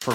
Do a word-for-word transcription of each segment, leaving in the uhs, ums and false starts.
For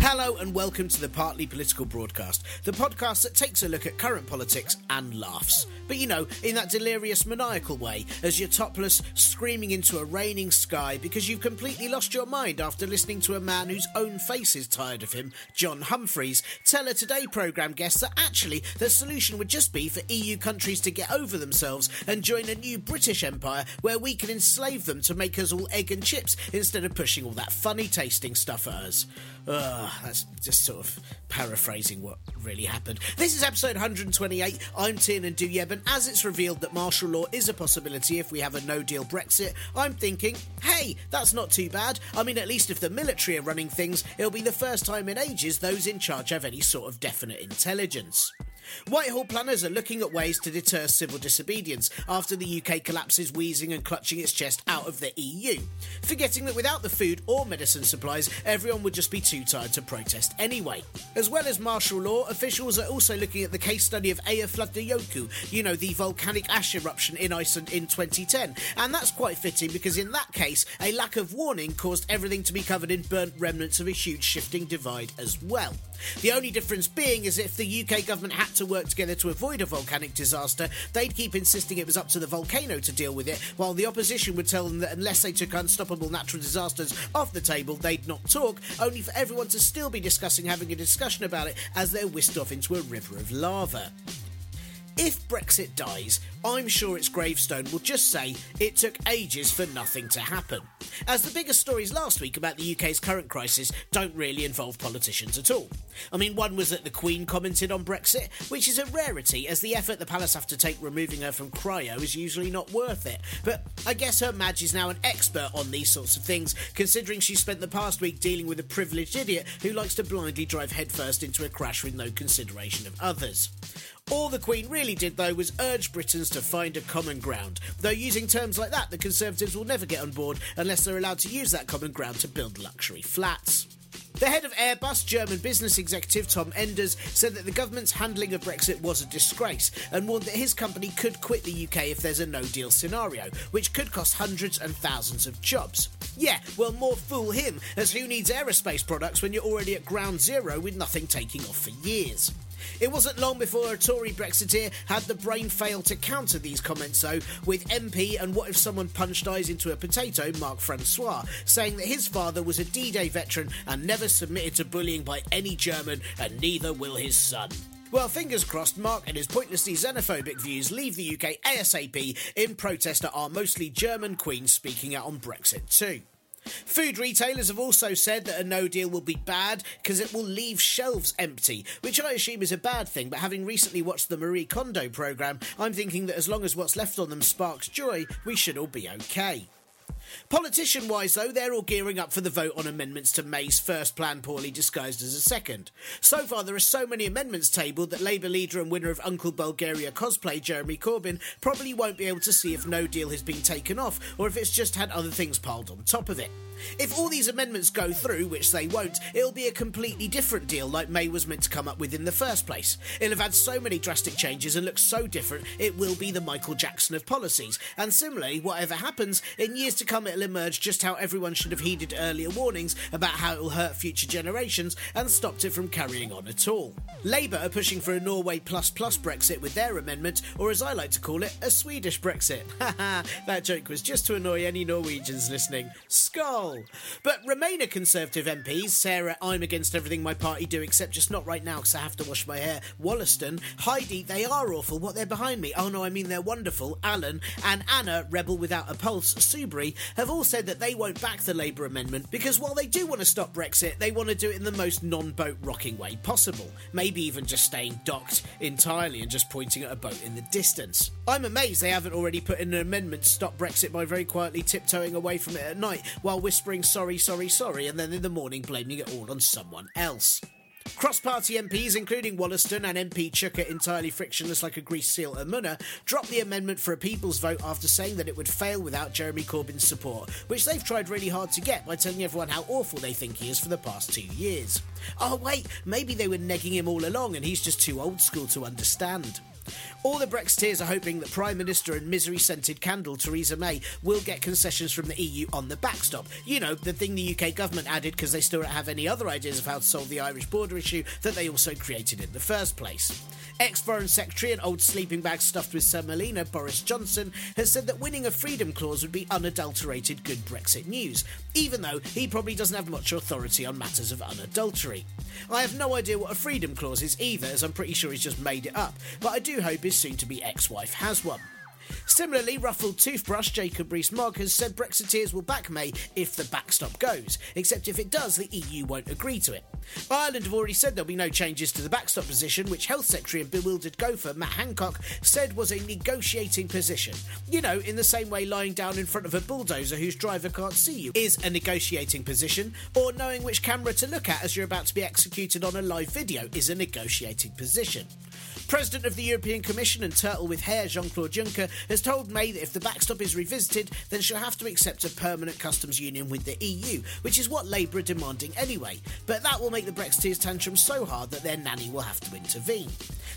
Hello and welcome to the Partly Political Broadcast, the podcast that takes a look at current politics and laughs. But you know, in that delirious, maniacal way, as you're topless, screaming into a raining sky because you've completely lost your mind after listening to a man whose own face is tired of him, John Humphreys, tell a Today programme guest that actually the solution would just be for E U countries to get over themselves and join a new British empire where we can enslave them to make us all egg and chips instead of pushing all that funny-tasting stuff at us. Ugh, that's just sort of paraphrasing what really happened. This is episode one hundred twenty-eight. I'm Tiernan Duyeb, and as it's revealed that martial law is a possibility if we have a no-deal Brexit, I'm thinking, hey, that's not too bad. I mean, at least if the military are running things, it'll be the first time in ages those in charge have any sort of definite intelligence. Whitehall planners are looking at ways to deter civil disobedience after the U K collapses wheezing and clutching its chest out of the E U, forgetting that without the food or medicine supplies, everyone would just be too tired to protest anyway. As well as martial law, officials are also looking at the case study of Eyjafjallajokull, you know, the volcanic ash eruption in Iceland in twenty ten, and that's quite fitting because in that case, a lack of warning caused everything to be covered in burnt remnants of a huge shifting divide as well. The only difference being is if the U K government had to work together to avoid a volcanic disaster, they'd keep insisting it was up to the volcano to deal with it, while the opposition would tell them that unless they took unstoppable natural disasters off the table, they'd not talk, only for everyone to still be discussing having a discussion about it as they're whisked off into a river of lava. If Brexit dies, I'm sure its gravestone will just say it took ages for nothing to happen, as the biggest stories last week about the U K's current crisis don't really involve politicians at all. I mean, one was that the Queen commented on Brexit, which is a rarity as the effort the palace have to take removing her from cryo is usually not worth it, but I guess Her Majesty's now an expert on these sorts of things, considering she spent the past week dealing with a privileged idiot who likes to blindly drive headfirst into a crash with no consideration of others. All the Queen really did, though, was urge Britons to find a common ground, though using terms like that, the Conservatives will never get on board unless they're allowed to use that common ground to build luxury flats. The head of Airbus, German business executive Tom Enders, said that the government's handling of Brexit was a disgrace and warned that his company could quit the U K if there's a no-deal scenario, which could cost hundreds and thousands of jobs. Yeah, well, more fool him, as who needs aerospace products when you're already at ground zero with nothing taking off for years? It wasn't long before a Tory Brexiteer had the brain fail to counter these comments, though, with M P and what if someone punched eyes into a potato, Marc Francois, saying that his father was a D-Day veteran and never submitted to bullying by any German, and neither will his son. Well, fingers crossed, Mark and his pointlessly xenophobic views leave the U K ASAP in protest at our mostly German Queen speaking out on Brexit too. Food retailers have also said that a no-deal will be bad because it will leave shelves empty, which I assume is a bad thing, but having recently watched the Marie Kondo programme, I'm thinking that as long as what's left on them sparks joy, we should all be okay. Politician-wise, though, they're all gearing up for the vote on amendments to May's first plan, poorly disguised as a second. So far, there are so many amendments tabled that Labour leader and winner of Uncle Bulgaria cosplay, Jeremy Corbyn, probably won't be able to see if no deal has been taken off or if it's just had other things piled on top of it. If all these amendments go through, which they won't, it'll be a completely different deal like May was meant to come up with in the first place. It'll have had so many drastic changes and look so different, it will be the Michael Jackson of policies. And similarly, whatever happens, in years to come it'll emerge just how everyone should have heeded earlier warnings about how it'll hurt future generations and stopped it from carrying on at all. Labour are pushing for a Norway plus plus Brexit with their amendment, or as I like to call it, a Swedish Brexit. Haha, that joke was just to annoy any Norwegians listening. Skull! But Remainer Conservative M Ps, Sarah, I'm against everything my party do except just not right now because I have to wash my hair, Wollaston, Heidi, they are awful, what they're behind me, oh no, I mean they're wonderful, Allen, and Anna, Rebel Without a Pulse, Soubry, have all said that they won't back the Labour amendment because while they do want to stop Brexit, they want to do it in the most non-boat rocking way possible, maybe even just staying docked entirely and just pointing at a boat in the distance. I'm amazed they haven't already put in an amendment to stop Brexit by very quietly tiptoeing away from it at night while we're whispering sorry, sorry, sorry, and then in the morning blaming it all on someone else. Cross-party M Ps, including Wollaston and M P Chuka, entirely frictionless like a greased seal, Umunna, dropped the amendment for a people's vote after saying that it would fail without Jeremy Corbyn's support, which they've tried really hard to get by telling everyone how awful they think he is for the past two years. Oh wait, maybe they were negging him all along and he's just too old school to understand. All the Brexiteers are hoping that Prime Minister and misery-scented candle Theresa May will get concessions from the E U on the backstop. You know, the thing the U K government added because they still don't have any other ideas of how to solve the Irish border issue that they also created in the first place. Ex-Foreign Secretary and old sleeping bag stuffed with semolina, Boris Johnson, has said that winning a freedom clause would be unadulterated good Brexit news, even though he probably doesn't have much authority on matters of unadultery. I have no idea what a freedom clause is either, as I'm pretty sure he's just made it up, but I do hope his soon-to-be ex-wife has one. Similarly, ruffled toothbrush Jacob Rees-Mogg has said Brexiteers will back May if the backstop goes, except if it does, the E U won't agree to it. Ireland have already said there'll be no changes to the backstop position, which Health Secretary and bewildered gopher Matt Hancock said was a negotiating position. You know, in the same way lying down in front of a bulldozer whose driver can't see you is a negotiating position, or knowing which camera to look at as you're about to be executed on a live video is a negotiating position. President of the European Commission and turtle with hair Jean-Claude Juncker has told May that if the backstop is revisited, then she'll have to accept a permanent customs union with the E U, which is what Labour are demanding anyway, but that will make the Brexiteers tantrum so hard that their nanny will have to intervene.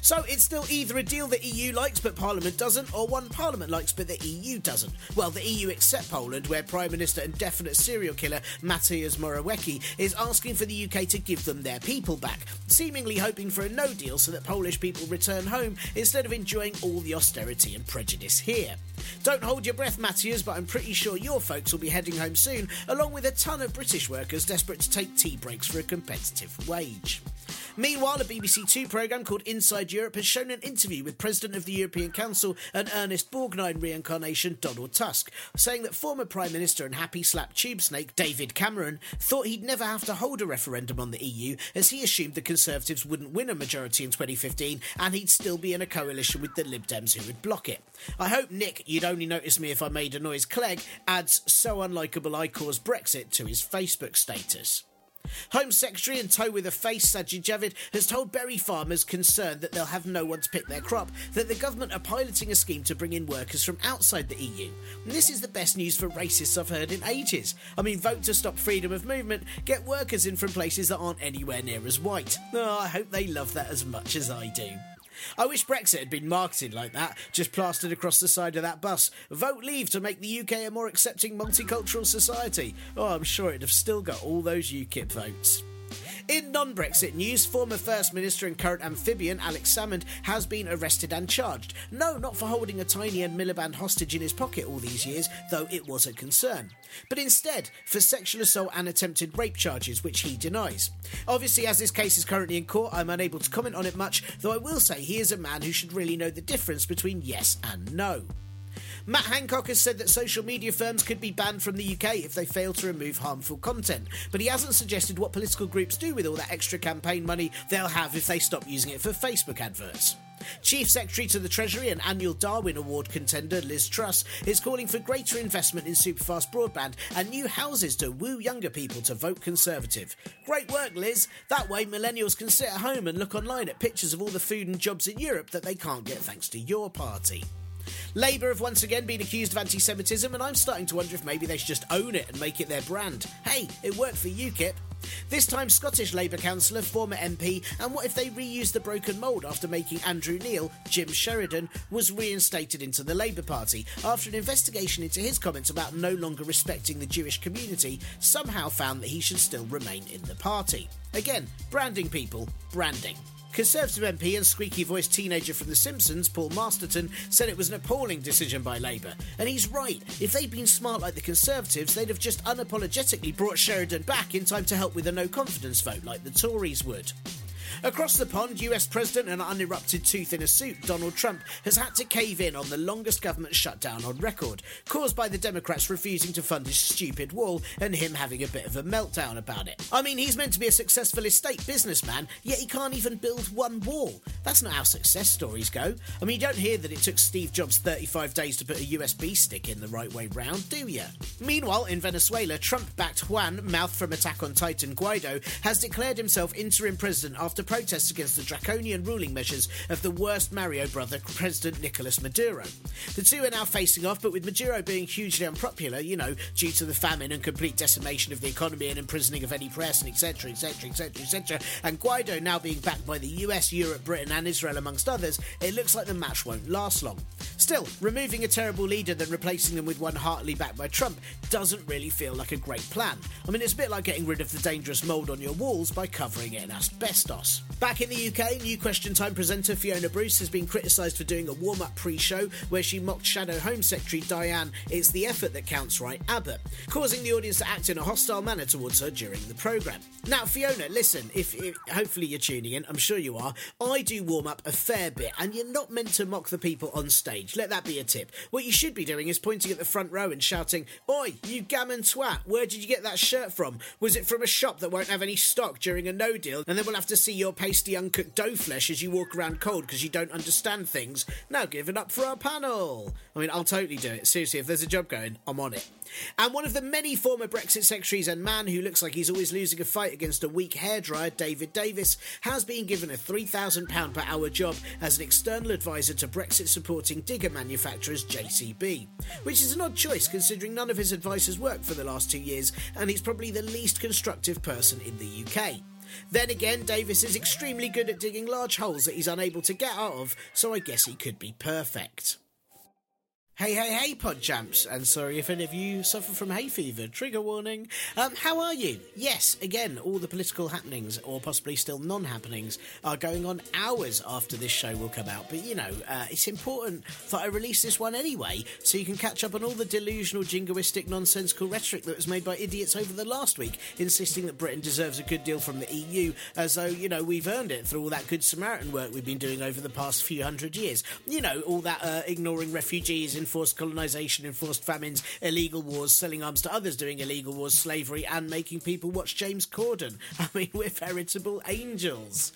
So it's still either a deal the E U likes but Parliament doesn't, or one Parliament likes but the E U doesn't. Well, the E U except Poland, where Prime Minister and definite serial killer Mateusz Morawiecki is asking for the U K to give them their people back, seemingly hoping for a no deal so that Polish people return home instead of enjoying all the austerity and prejudice here. Don't hold your breath, Mateusz, but I'm pretty sure your folks will be heading home soon, along with a ton of British workers desperate to take tea breaks for a competitive wage. Meanwhile, a B B C Two programme called Inside Europe has shown an interview with President of the European Council and Ernest Borgnine reincarnation Donald Tusk, saying that former Prime Minister and happy slap tube snake David Cameron thought he'd never have to hold a referendum on the E U as he assumed the Conservatives wouldn't win a majority in twenty fifteen and he'd still be in a coalition with the Lib Dems who would block it. I hope Nick, you'd only notice me if I made a noise, Clegg, adds so unlikable I caused Brexit to his Facebook status. Home Secretary and toe with a face Sajid Javid has told berry farmers concerned that they'll have no one to pick their crop that the government are piloting a scheme to bring in workers from outside the E U. And this is the best news for racists I've heard in ages. I mean, vote to stop freedom of movement, get workers in from places that aren't anywhere near as white. Oh, I hope they love that as much as I do. I wish Brexit had been marketed like that, just plastered across the side of that bus. Vote Leave to make the U K a more accepting multicultural society. Oh, I'm sure it'd have still got all those UKIP votes. In non-Brexit news, former First Minister and current amphibian Alex Salmond has been arrested and charged. No, not for holding a tiny and Miliband hostage in his pocket all these years, though it was a concern. But instead, for sexual assault and attempted rape charges, which he denies. Obviously, as this case is currently in court, I'm unable to comment on it much, though I will say he is a man who should really know the difference between yes and no. Matt Hancock has said that social media firms could be banned from the U K if they fail to remove harmful content, but he hasn't suggested what political groups do with all that extra campaign money they'll have if they stop using it for Facebook adverts. Chief Secretary to the Treasury and annual Darwin Award contender Liz Truss is calling for greater investment in superfast broadband and new houses to woo younger people to vote Conservative. Great work, Liz. That way millennials can sit at home and look online at pictures of all the food and jobs in Europe that they can't get thanks to your party. Labour have once again been accused of anti-Semitism, and I'm starting to wonder if maybe they should just own it and make it their brand. Hey, it worked for UKIP. This time Scottish Labour councillor, former M P, and what if they reused the broken mould after making Andrew Neil, Jim Sheridan, was reinstated into the Labour Party after an investigation into his comments about no longer respecting the Jewish community somehow found that he should still remain in the party. Again, branding people, branding. Conservative M P and squeaky-voiced teenager from The Simpsons, Paul Masterton, said it was an appalling decision by Labour. And he's right. If they'd been smart like the Conservatives, they'd have just unapologetically brought Sheridan back in time to help with a no-confidence vote like the Tories would. Across the pond, U S President and unerupted tooth in a suit, Donald Trump, has had to cave in on the longest government shutdown on record, caused by the Democrats refusing to fund his stupid wall and him having a bit of a meltdown about it. I mean, he's meant to be a successful estate businessman, yet he can't even build one wall. That's not how success stories go. I mean, you don't hear that it took Steve Jobs thirty-five days to put a U S B stick in the right way round, do you? Meanwhile, in Venezuela, Trump-backed Juan, mouth from Attack on Titan Guaido, has declared himself interim president after protests against the draconian ruling measures of the worst Mario brother, President Nicolas Maduro. The two are now facing off, but with Maduro being hugely unpopular, you know, due to the famine and complete decimation of the economy and imprisoning of any press and etc, etc, etc, et cetera, and Guaido now being backed by the U S, Europe, Britain and Israel amongst others, it looks like the match won't last long. Still, removing a terrible leader then replacing them with one heartily backed by Trump doesn't really feel like a great plan. I mean, it's a bit like getting rid of the dangerous mould on your walls by covering it in asbestos. Back in the U K, New Question Time presenter Fiona Bruce has been criticised for doing a warm-up pre-show where she mocked Shadow Home Secretary Diane "It's the effort that counts, right?" Abbott, causing the audience to act in a hostile manner towards her during the programme. Now, Fiona, listen, if, if hopefully you're tuning in, I'm sure you are, I do warm-up a fair bit, and you're not meant to mock the people on stage. Let that be a tip. What you should be doing is pointing at the front row and shouting, "Oi, you gammon twat, where did you get that shirt from? Was it from a shop that won't have any stock during a no-deal, and then we'll have to see your pasty uncooked dough flesh as you walk around cold because you don't understand things. Now give it up for our panel." I mean, I'll totally do it. Seriously, if there's a job going, I'm on it. And one of the many former Brexit secretaries and man who looks like he's always losing a fight against a weak hairdryer, David Davis, has been given a three thousand pounds per hour job as an external advisor to Brexit-supporting digger manufacturers J C B, which is an odd choice considering none of his advisors worked for the last two years and he's probably the least constructive person in the U K. Then again, Davis is extremely good at digging large holes that he's unable to get out of, so I guess he could be perfect. Hey, hey, hey, PodChamps, and sorry if any of you suffer from hay fever, trigger warning. Um, how are you? Yes, again, all the political happenings, or possibly still non-happenings, are going on hours after this show will come out. But, you know, uh, it's important that I release this one anyway, so you can catch up on all the delusional, jingoistic, nonsensical rhetoric that was made by idiots over the last week, insisting that Britain deserves a good deal from the E U, as though, you know, we've earned it through all that Good Samaritan work we've been doing over the past few hundred years. You know, all that uh, ignoring refugees in enforced colonisation, enforced famines, illegal wars, selling arms to others, doing illegal wars, slavery, and making people watch James Corden. I mean, we're veritable angels.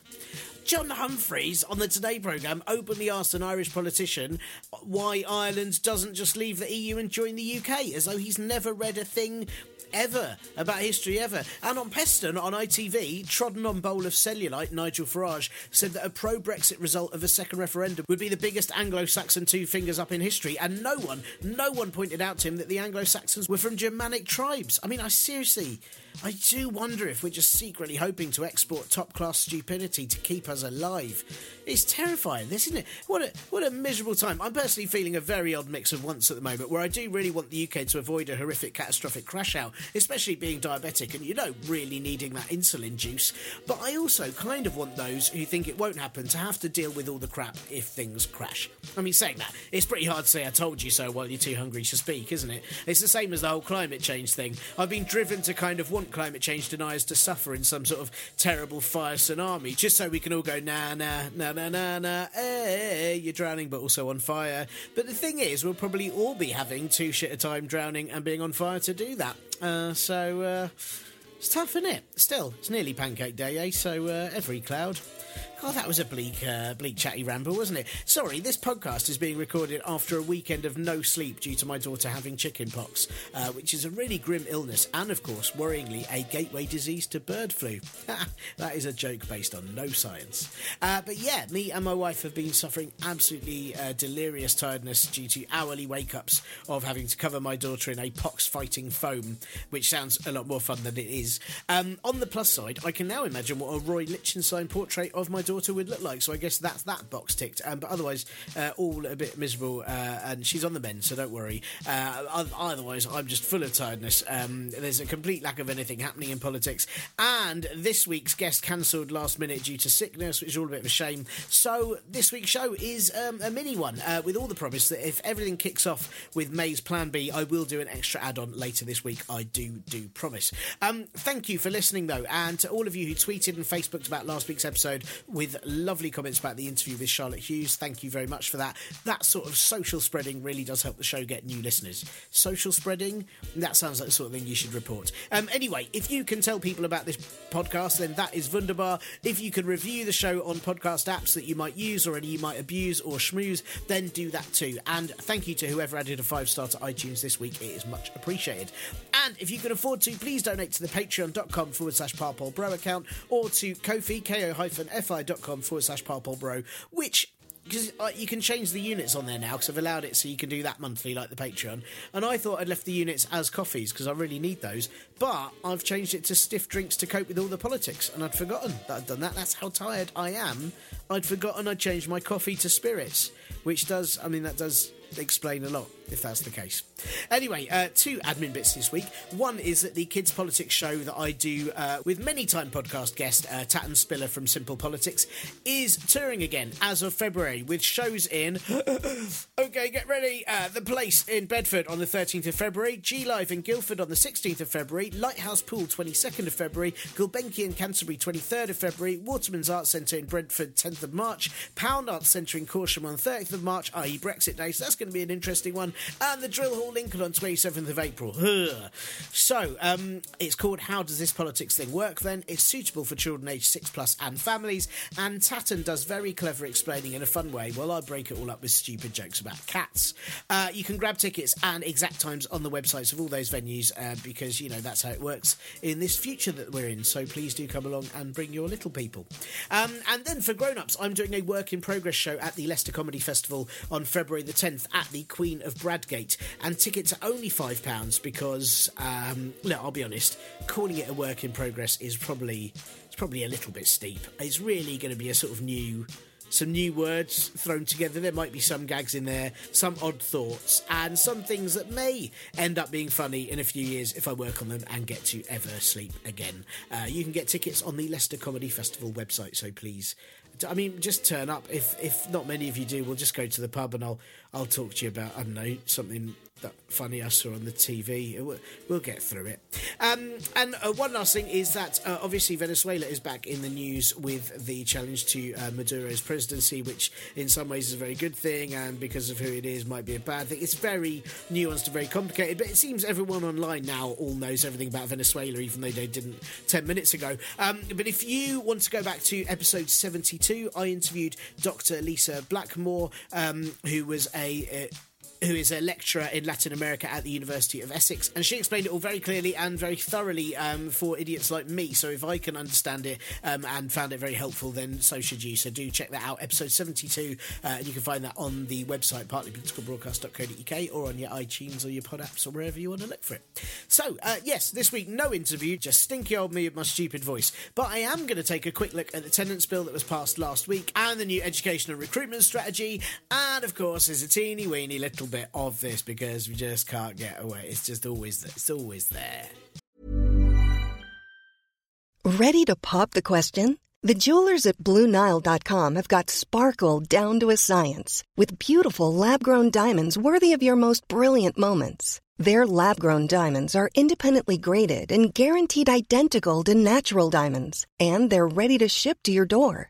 John Humphreys, on the Today programme, openly asked an Irish politician why Ireland doesn't just leave the E U and join the U K, as though he's never read a thing ever about history ever. And on Peston, on I T V, trodden on bowl of cellulite, Nigel Farage said that a pro-Brexit result of a second referendum would be the biggest Anglo-Saxon two fingers up in history, and no one, no one pointed out to him that the Anglo-Saxons were from Germanic tribes. I mean, I seriously... I do wonder if we're just secretly hoping to export top-class stupidity to keep us alive. It's terrifying, this, isn't it? What a what a miserable time. I'm personally feeling a very odd mix of wants at the moment, where I do really want the U K to avoid a horrific, catastrophic crash-out, especially being diabetic and, you know, really needing that insulin juice. But I also kind of want those who think it won't happen to have to deal with all the crap if things crash. I mean, saying that, it's pretty hard to say "I told you so" while you're too hungry to speak, isn't it? It's the same as the whole climate change thing. I've been driven to kind of want climate change deniers to suffer in some sort of terrible fire tsunami, just so we can all go, "Nah, nah, nah, nah, nah, nah, eh, you're drowning but also on fire." But the thing is, we'll probably all be having two shit a time drowning and being on fire to do that. Uh, so, uh, it's tough, isn't it? Still, it's nearly Pancake Day, eh? So, uh, every cloud... Oh, that was a bleak, uh, bleak chatty ramble, wasn't it? Sorry, this podcast is being recorded after a weekend of no sleep due to my daughter having chickenpox, uh, which is a really grim illness and, of course, worryingly, a gateway disease to bird flu. That is a joke based on no science. Uh, but yeah, me and my wife have been suffering absolutely uh, delirious tiredness due to hourly wake-ups of having to cover my daughter in a pox-fighting foam, which sounds a lot more fun than it is. Um, on the plus side, I can now imagine what a Roy Lichtenstein portrait of my daughter would look like, so I guess that's that box ticked. Um, but otherwise, uh, all a bit miserable, uh, and she's on the mend, so don't worry. Uh, otherwise, I'm just full of tiredness. Um, there's a complete lack of anything happening in politics, and this week's guest cancelled last minute due to sickness, which is all a bit of a shame. So this week's show is um, a mini one, uh, with all the promise that if everything kicks off with May's Plan B, I will do an extra add-on later this week. I do, do promise. Um, thank you for listening, though, and to all of you who tweeted and Facebooked about last week's episode with lovely comments about the interview with Charlotte Hughes. Thank you very much for that. That sort of social spreading really does help the show get new listeners. Social spreading? That sounds like the sort of thing you should report. Um, anyway, if you can tell people about this podcast, then that is wunderbar. If you can review the show on podcast apps that you might use or any you might abuse or schmooze, then do that too. And thank you to whoever added a five-star to iTunes this week. It is much appreciated. And if you can afford to, please donate to the patreon.com forward slash parpolbro account or to Ko-fi, ko-fi.com forward slash parpolbro, which... because you can change the units on there now, because I've allowed it so you can do that monthly like the Patreon. And I thought I'd left the units as coffees, because I really need those. But I've changed it to stiff drinks to cope with all the politics, and I'd forgotten that I'd done that. That's how tired I am. I'd forgotten I'd changed my coffee to spirits, which does, I mean, that does... explain a lot if that's the case. Anyway, uh, two admin bits this week. One is that the kids politics show that I do uh, with many time podcast guest uh, Tatton Spiller from Simple Politics is touring again as of February with shows in okay get ready uh, The Place in Bedford on the thirteenth of February, G Live in Guildford on the sixteenth of February, Lighthouse Pool twenty-second of February, Gulbenkian and Canterbury twenty-third of February, Waterman's Arts Centre in Brentford tenth of March, Pound Arts Centre in Corsham on thirtieth of March, that is. Brexit Day, so that's going to be an interesting one, and the Drill Hall Lincoln on twenty-seventh of April. Ugh. So um, it's called How Does This Politics Thing Work Then? It's suitable for children aged six plus and families, and Tatton does very clever explaining in a fun way while I break it all up with stupid jokes about cats. Uh, you can grab tickets and exact times on the websites of all those venues, uh, because you know that's how it works in this future that we're in, so please do come along and bring your little people. Um, and then for grown-ups, I'm doing a work in progress show at the Leicester Comedy Festival on February the tenth at the Queen of Bradgate, and tickets are only five pounds, because um, no, I'll be honest, calling it a work in progress is probably it's probably a little bit steep. It's really going to be a sort of new some new words thrown together. There might be some gags in there, some odd thoughts, and some things that may end up being funny in a few years if I work on them and get to ever sleep again. Uh, you can get tickets on the Leicester Comedy Festival website, so please, I mean, just turn up. If if not many of you do, we'll just go to the pub and I'll I'll talk to you about, I don't know, something that funny I saw on the T V. We'll, we'll get through it. Um, and uh, one last thing is that uh, obviously Venezuela is back in the news with the challenge to uh, Maduro's presidency, which in some ways is a very good thing, and because of who it is might be a bad thing. It's very nuanced and very complicated, but it seems everyone online now all knows everything about Venezuela, even though they didn't ten minutes ago. Um, but if you want to go back to episode seventy-two, I interviewed Doctor Lisa Blackmore, um, who was a... Uh, who is a lecturer in Latin America at the University of Essex, and she explained it all very clearly and very thoroughly um, for idiots like me, so if I can understand it um, and found it very helpful, then so should you, so do check that out, episode seventy-two, uh, and you can find that on the website partly political broadcast dot co dot uk or on your iTunes or your pod apps or wherever you want to look for it. So, uh, yes, this week no interview, just stinky old me with my stupid voice, but I am going to take a quick look at the attendance bill that was passed last week and the new education and recruitment strategy, and of course there's a teeny weeny little bit bit of this because we just can't get away. It's just always it's always there. Ready to pop the question? The jewelers at Blue Nile dot com have got sparkle down to a science with beautiful lab-grown diamonds worthy of your most brilliant moments. Their lab-grown diamonds are independently graded and guaranteed identical to natural diamonds, and they're ready to ship to your door.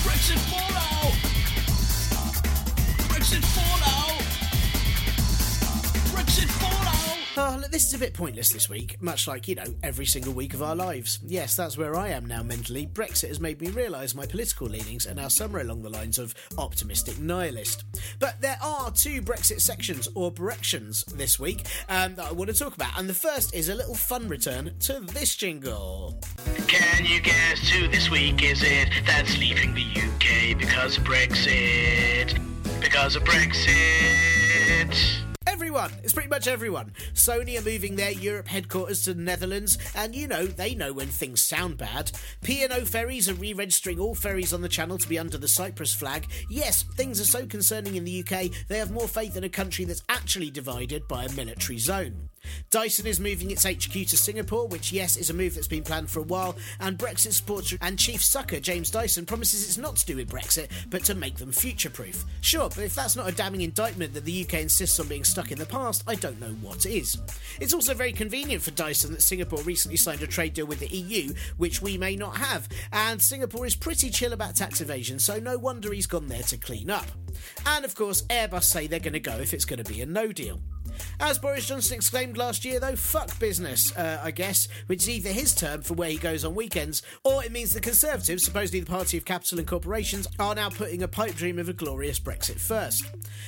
Brexit fallout! Brexit fallout! Brexit fallout! Oh, look, this is a bit pointless this week, much like, you know, every single week of our lives. Yes, that's where I am now mentally. Brexit has made me realise my political leanings are now somewhere along the lines of optimistic nihilist. But there are two Brexit sections, or Brextions, this week um, that I want to talk about, and the first is a little fun return to this jingle. Can you guess who this week is it that's leaving the U K because of Brexit? Because of Brexit. Everyone. It's pretty much everyone. Sony are moving their Europe headquarters to the Netherlands, and you know, they know when things sound bad. P and O ferries are re-registering all ferries on the channel to be under the Cyprus flag. Yes, things are so concerning in the U K, they have more faith in a country that's actually divided by a military zone. Dyson is moving its H Q to Singapore, which, yes, is a move that's been planned for a while, and Brexit supporter and chief sucker James Dyson promises it's not to do with Brexit, but to make them future-proof. Sure, but if that's not a damning indictment that the U K insists on being stuck in the past, I don't know what is. It's also very convenient for Dyson that Singapore recently signed a trade deal with the E U, which we may not have, and Singapore is pretty chill about tax evasion, so no wonder he's gone there to clean up. And, of course, Airbus say they're going to go if it's going to be a no deal. As Boris Johnson exclaimed last year, though, fuck business, uh, I guess, which is either his term for where he goes on weekends, or it means the Conservatives, supposedly the party of capital and corporations, are now putting a pipe dream of a glorious Brexit first.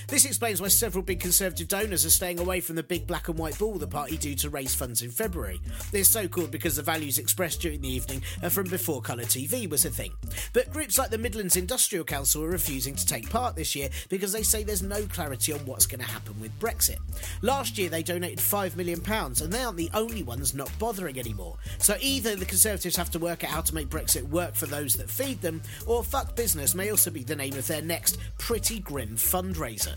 This explains why several big Conservative donors are staying away from the big black and white ball the party do to raise funds in February. They're so-called because the values expressed during the evening are from before colour T V was a thing. But groups like the Midlands Industrial Council are refusing to take part this year because they say there's no clarity on what's going to happen with Brexit. Last year they donated five million pounds and they aren't the only ones not bothering anymore. So either the Conservatives have to work out how to make Brexit work for those that feed them, or fuck business may also be the name of their next pretty grim fundraiser.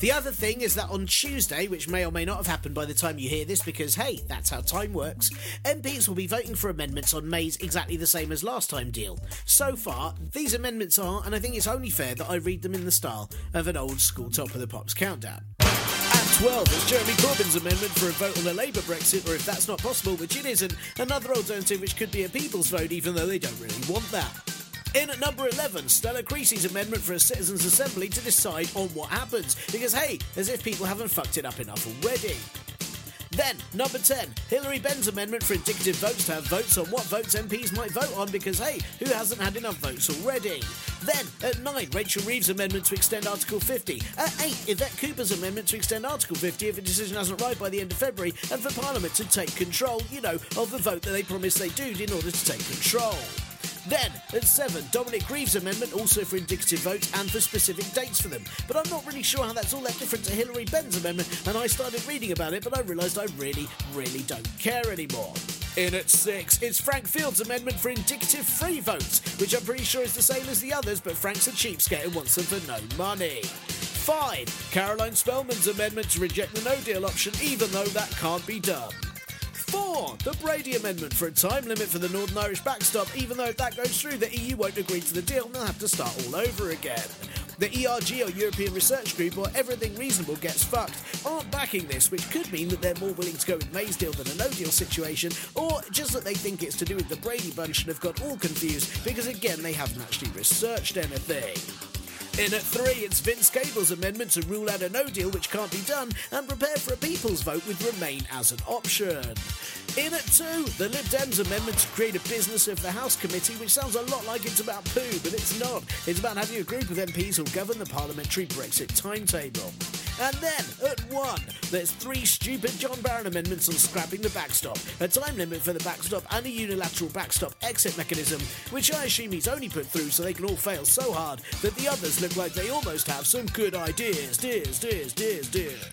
The other thing is that on Tuesday, which may or may not have happened by the time you hear this because, hey, that's how time works, M Ps will be voting for amendments on May's exactly the same as last time deal. So far, these amendments are, and I think it's only fair that I read them in the style of an old school Top of the Pops countdown. twelve is Jeremy Corbyn's amendment for a vote on a Labour Brexit, or if that's not possible, which it isn't, another alternative which could be a people's vote, even though they don't really want that. In at number eleven, Stella Creasy's amendment for a citizens' assembly to decide on what happens, because hey, as if people haven't fucked it up enough already. Then, number ten, Hillary Benn's amendment for indicative votes to have votes on what votes M Ps might vote on because, hey, who hasn't had enough votes already? Then, at nine, Rachel Reeves' amendment to extend Article fifty. At eight, Yvette Cooper's amendment to extend Article fifty if a decision hasn't arrived by the end of February and for Parliament to take control, you know, of the vote that they promised they do in order to take control. Then, at seven, Dominic Grieve's amendment, also for indicative votes and for specific dates for them. But I'm not really sure how that's all that different to Hillary Benn's amendment, and I started reading about it, but I realised I really, really don't care anymore. In at six, it's Frank Field's amendment for indicative free votes, which I'm pretty sure is the same as the others, but Frank's a cheapskate and wants them for no money. Five, Caroline Spellman's amendment to reject the no deal option, even though that can't be done. Four, the Brady Amendment for a time limit for the Northern Irish backstop, even though if that goes through, the E U won't agree to the deal and they'll have to start all over again. The E R G, or European Research Group, or Everything Reasonable Gets Fucked, aren't backing this, which could mean that they're more willing to go with May's deal than a no-deal situation, or just that they think it's to do with the Brady Bunch and have got all confused because, again, they haven't actually researched anything. In at three, it's Vince Cable's amendment to rule out a no deal which can't be done and prepare for a people's vote with Remain as an option. In at two, the Lib Dems amendment to create a business of the House committee, which sounds a lot like it's about poo, but it's not. It's about having a group of M Ps who'll govern the parliamentary Brexit timetable. And then, at one, there's three stupid John Barron amendments on scrapping the backstop, a time limit for the backstop and a unilateral backstop exit mechanism, which I assume he's only put through so they can all fail so hard that the others look like they almost have some good ideas. Dears, dears, dears, dears.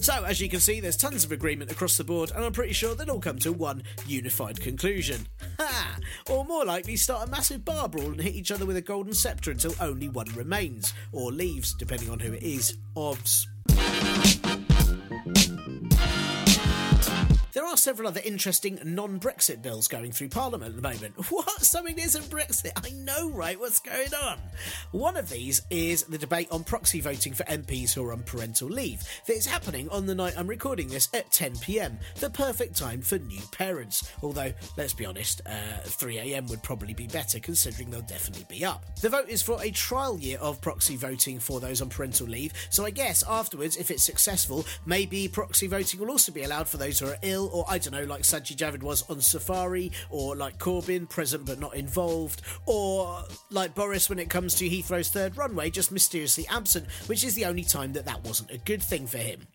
So, as you can see, there's tons of agreement across the board, and I'm pretty sure they'll all come to one unified conclusion. Ha! Or more likely, start a massive bar brawl and hit each other with a golden sceptre until only one remains, or leaves, depending on who it is. Obvs. There are several other interesting non-Brexit bills going through Parliament at the moment. What? Something isn't Brexit? I know, right? What's going on? One of these is the debate on proxy voting for M Ps who are on parental leave. It's happening on the night I'm recording this at ten p m, the perfect time for new parents. Although, let's be honest, uh, three a m would probably be better considering they'll definitely be up. The vote is for a trial year of proxy voting for those on parental leave, so I guess afterwards, if it's successful, maybe proxy voting will also be allowed for those who are ill, or I don't know, like Sajid Javid was on safari, or like Corbyn, present but not involved, or like Boris when it comes to Heathrow's third runway, just mysteriously absent, which is the only time that that wasn't a good thing for him.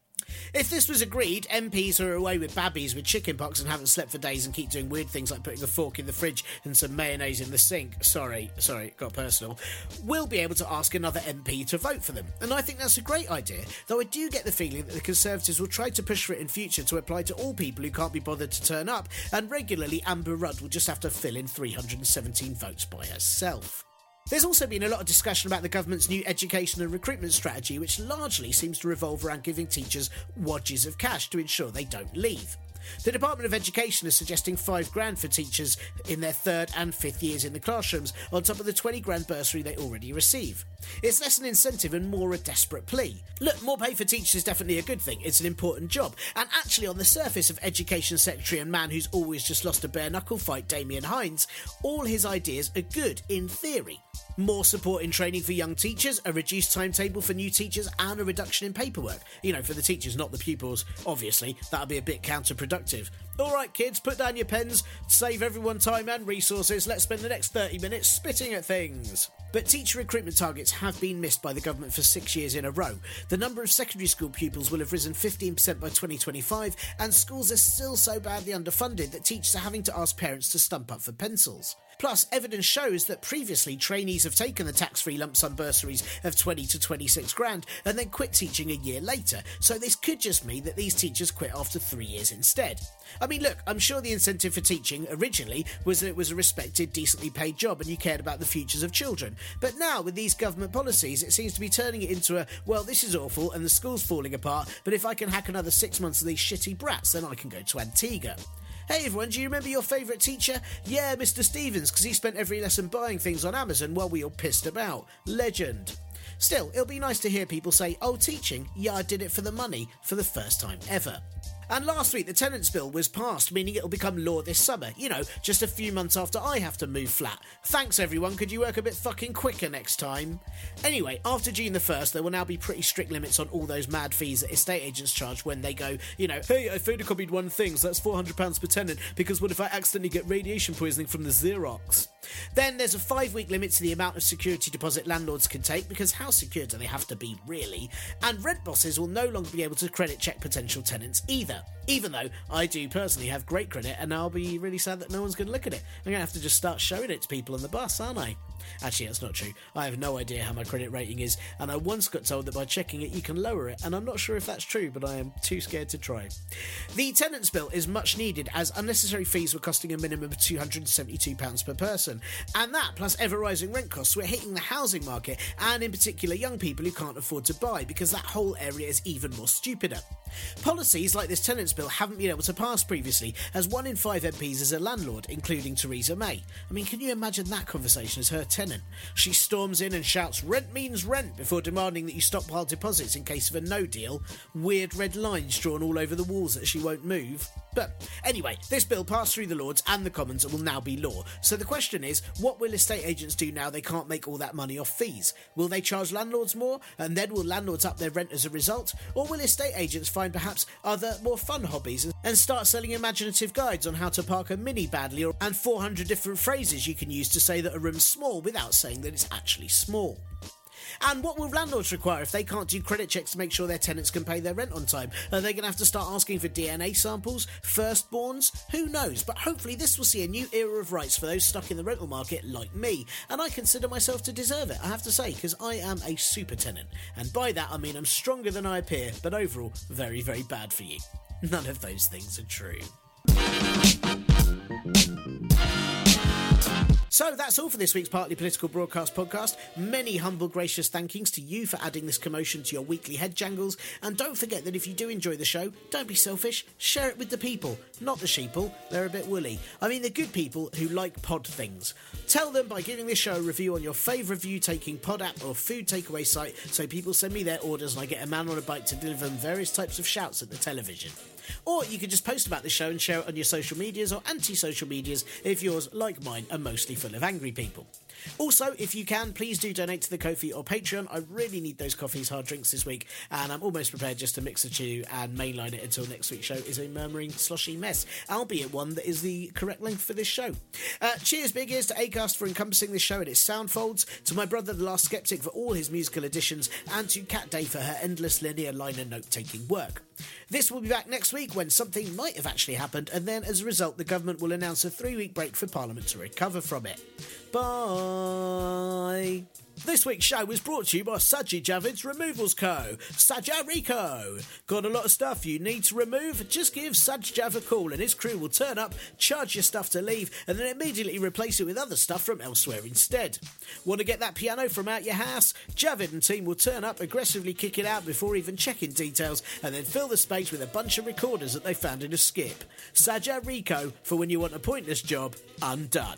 If this was agreed, M Ps who are away with babbies with chickenpox and haven't slept for days and keep doing weird things like putting a fork in the fridge and some mayonnaise in the sink, sorry, sorry, got personal, will be able to ask another M P to vote for them. And I think that's a great idea, though I do get the feeling that the Conservatives will try to push for it in future to apply to all people who can't be bothered to turn up, and regularly Amber Rudd will just have to fill in three hundred seventeen votes by herself. There's also been a lot of discussion about the government's new education and recruitment strategy, which largely seems to revolve around giving teachers wadges of cash to ensure they don't leave. The Department of Education is suggesting five grand for teachers in their third and fifth years in the classrooms, on top of the twenty grand bursary they already receive. It's less an incentive and more a desperate plea. Look, more pay for teachers is definitely a good thing, it's an important job, and actually on the surface of Education Secretary and man who's always just lost a bare-knuckle fight, Damien Hines, all his ideas are good, in theory. More support in training for young teachers, a reduced timetable for new teachers, and a reduction in paperwork. You know, for the teachers, not the pupils. Obviously, that'll be a bit counterproductive. All right, kids, put down your pens, save everyone time and resources. Let's spend the next thirty minutes spitting at things. But teacher recruitment targets have been missed by the government for six years in a row. The number of secondary school pupils will have risen fifteen percent by twenty twenty-five, and schools are still so badly underfunded that teachers are having to ask parents to stump up for pencils. Plus, evidence shows that previously trainees have taken the tax-free lump sum bursaries of twenty to twenty-six grand and then quit teaching a year later, so this could just mean that these teachers quit after three years instead. I mean, look, I'm sure the incentive for teaching originally was that it was a respected, decently paid job and you cared about the futures of children, but now with these government policies it seems to be turning it into a, well, this is awful and the school's falling apart, but if I can hack another six months of these shitty brats then I can go to Antigua. Hey everyone, do you remember your favourite teacher? Yeah, Mister Stevens, because he spent every lesson buying things on Amazon while we all pissed about. Legend. Still, it'll be nice to hear people say, oh, teaching? Yeah, I did it for the money, for the first time ever. And last week, the Tenants' Bill was passed, meaning it'll become law this summer. You know, just a few months after I have to move flat. Thanks, everyone. Could you work a bit fucking quicker next time? Anyway, after June the first, there will now be pretty strict limits on all those mad fees that estate agents charge when they go, you know, hey, I photocopied one thing, so that's four hundred pounds per tenant, because what if I accidentally get radiation poisoning from the Xerox? Then there's a five-week limit to the amount of security deposit landlords can take, because how secure do they have to be, really? And rent bosses will no longer be able to credit check potential tenants either. Even though I do personally have great credit, and I'll be really sad that no one's going to look at it. I'm going to have to just start showing it to people on the bus, aren't I? Actually, that's not true. I have no idea how my credit rating is, and I once got told that by checking it you can lower it, and I'm not sure if that's true, but I am too scared to try. The Tenants' Bill is much needed, as unnecessary fees were costing a minimum of two hundred seventy-two pounds per person, and that, plus ever-rising rent costs, were hitting the housing market, and in particular young people who can't afford to buy, because that whole area is even more stupider. Policies like this Tenants' Bill haven't been able to pass previously, as one in five M Ps is a landlord, including Theresa May. I mean, can you imagine that conversation as her tenant? She storms in and shouts, rent means rent, before demanding that you stockpile deposits in case of a no deal. Weird red lines drawn all over the walls that she won't move. But anyway, this bill passed through the Lords and the Commons and will now be law. So the question is, what will estate agents do now they can't make all that money off fees? Will they charge landlords more, and then will landlords up their rent as a result? Or will estate agents find perhaps other, more fun hobbies and start selling imaginative guides on how to park a mini badly, or and four hundred different phrases you can use to say that a room's small without saying that it's actually small? And what will landlords require if they can't do credit checks to make sure their tenants can pay their rent on time? Are they going to have to start asking for D N A samples? Firstborns? Who knows? But hopefully this will see a new era of rights for those stuck in the rental market like me. And I consider myself to deserve it, I have to say, because I am a super tenant. And by that I mean I'm stronger than I appear, but overall, very, very bad for you. None of those things are true. So that's all for this week's Partly Political Broadcast podcast. Many humble, gracious thankings to you for adding this commotion to your weekly head jangles. And don't forget that if you do enjoy the show, don't be selfish. Share it with the people, not the sheeple. They're a bit woolly. I mean the good people who like pod things. Tell them by giving this show a review on your favourite view-taking pod app or food takeaway site, so people send me their orders and I get a man on a bike to deliver them various types of shouts at the television. Or you can just post about the show and share it on your social medias or anti-social medias if yours, like mine, are mostly full of angry people. Also, if you can, please do donate to the Ko-fi or Patreon. I really need those coffees, hard drinks this week, and I'm almost prepared just to mix the two and mainline it until next week's show is a murmuring, sloshy mess, albeit one that is the correct length for this show. Uh, cheers, big ears, to Acast for encompassing this show and its sound folds, to my brother, the Last Skeptic, for all his musical additions, and to Cat Day for her endless linear liner note-taking work. This will be back next week when something might have actually happened, and then as a result the government will announce a three-week break for Parliament to recover from it. Bye! This week's show was brought to you by Sajid Javid's Removals Co. Sajarico. Got a lot of stuff you need to remove? Just give Sajid Javid a call and his crew will turn up, charge your stuff to leave, and then immediately replace it with other stuff from elsewhere instead. Want to get that piano from out your house? Javid and team will turn up, aggressively kick it out before even checking details, and then fill the space with a bunch of recorders that they found in a skip. Sajarico, for when you want a pointless job undone.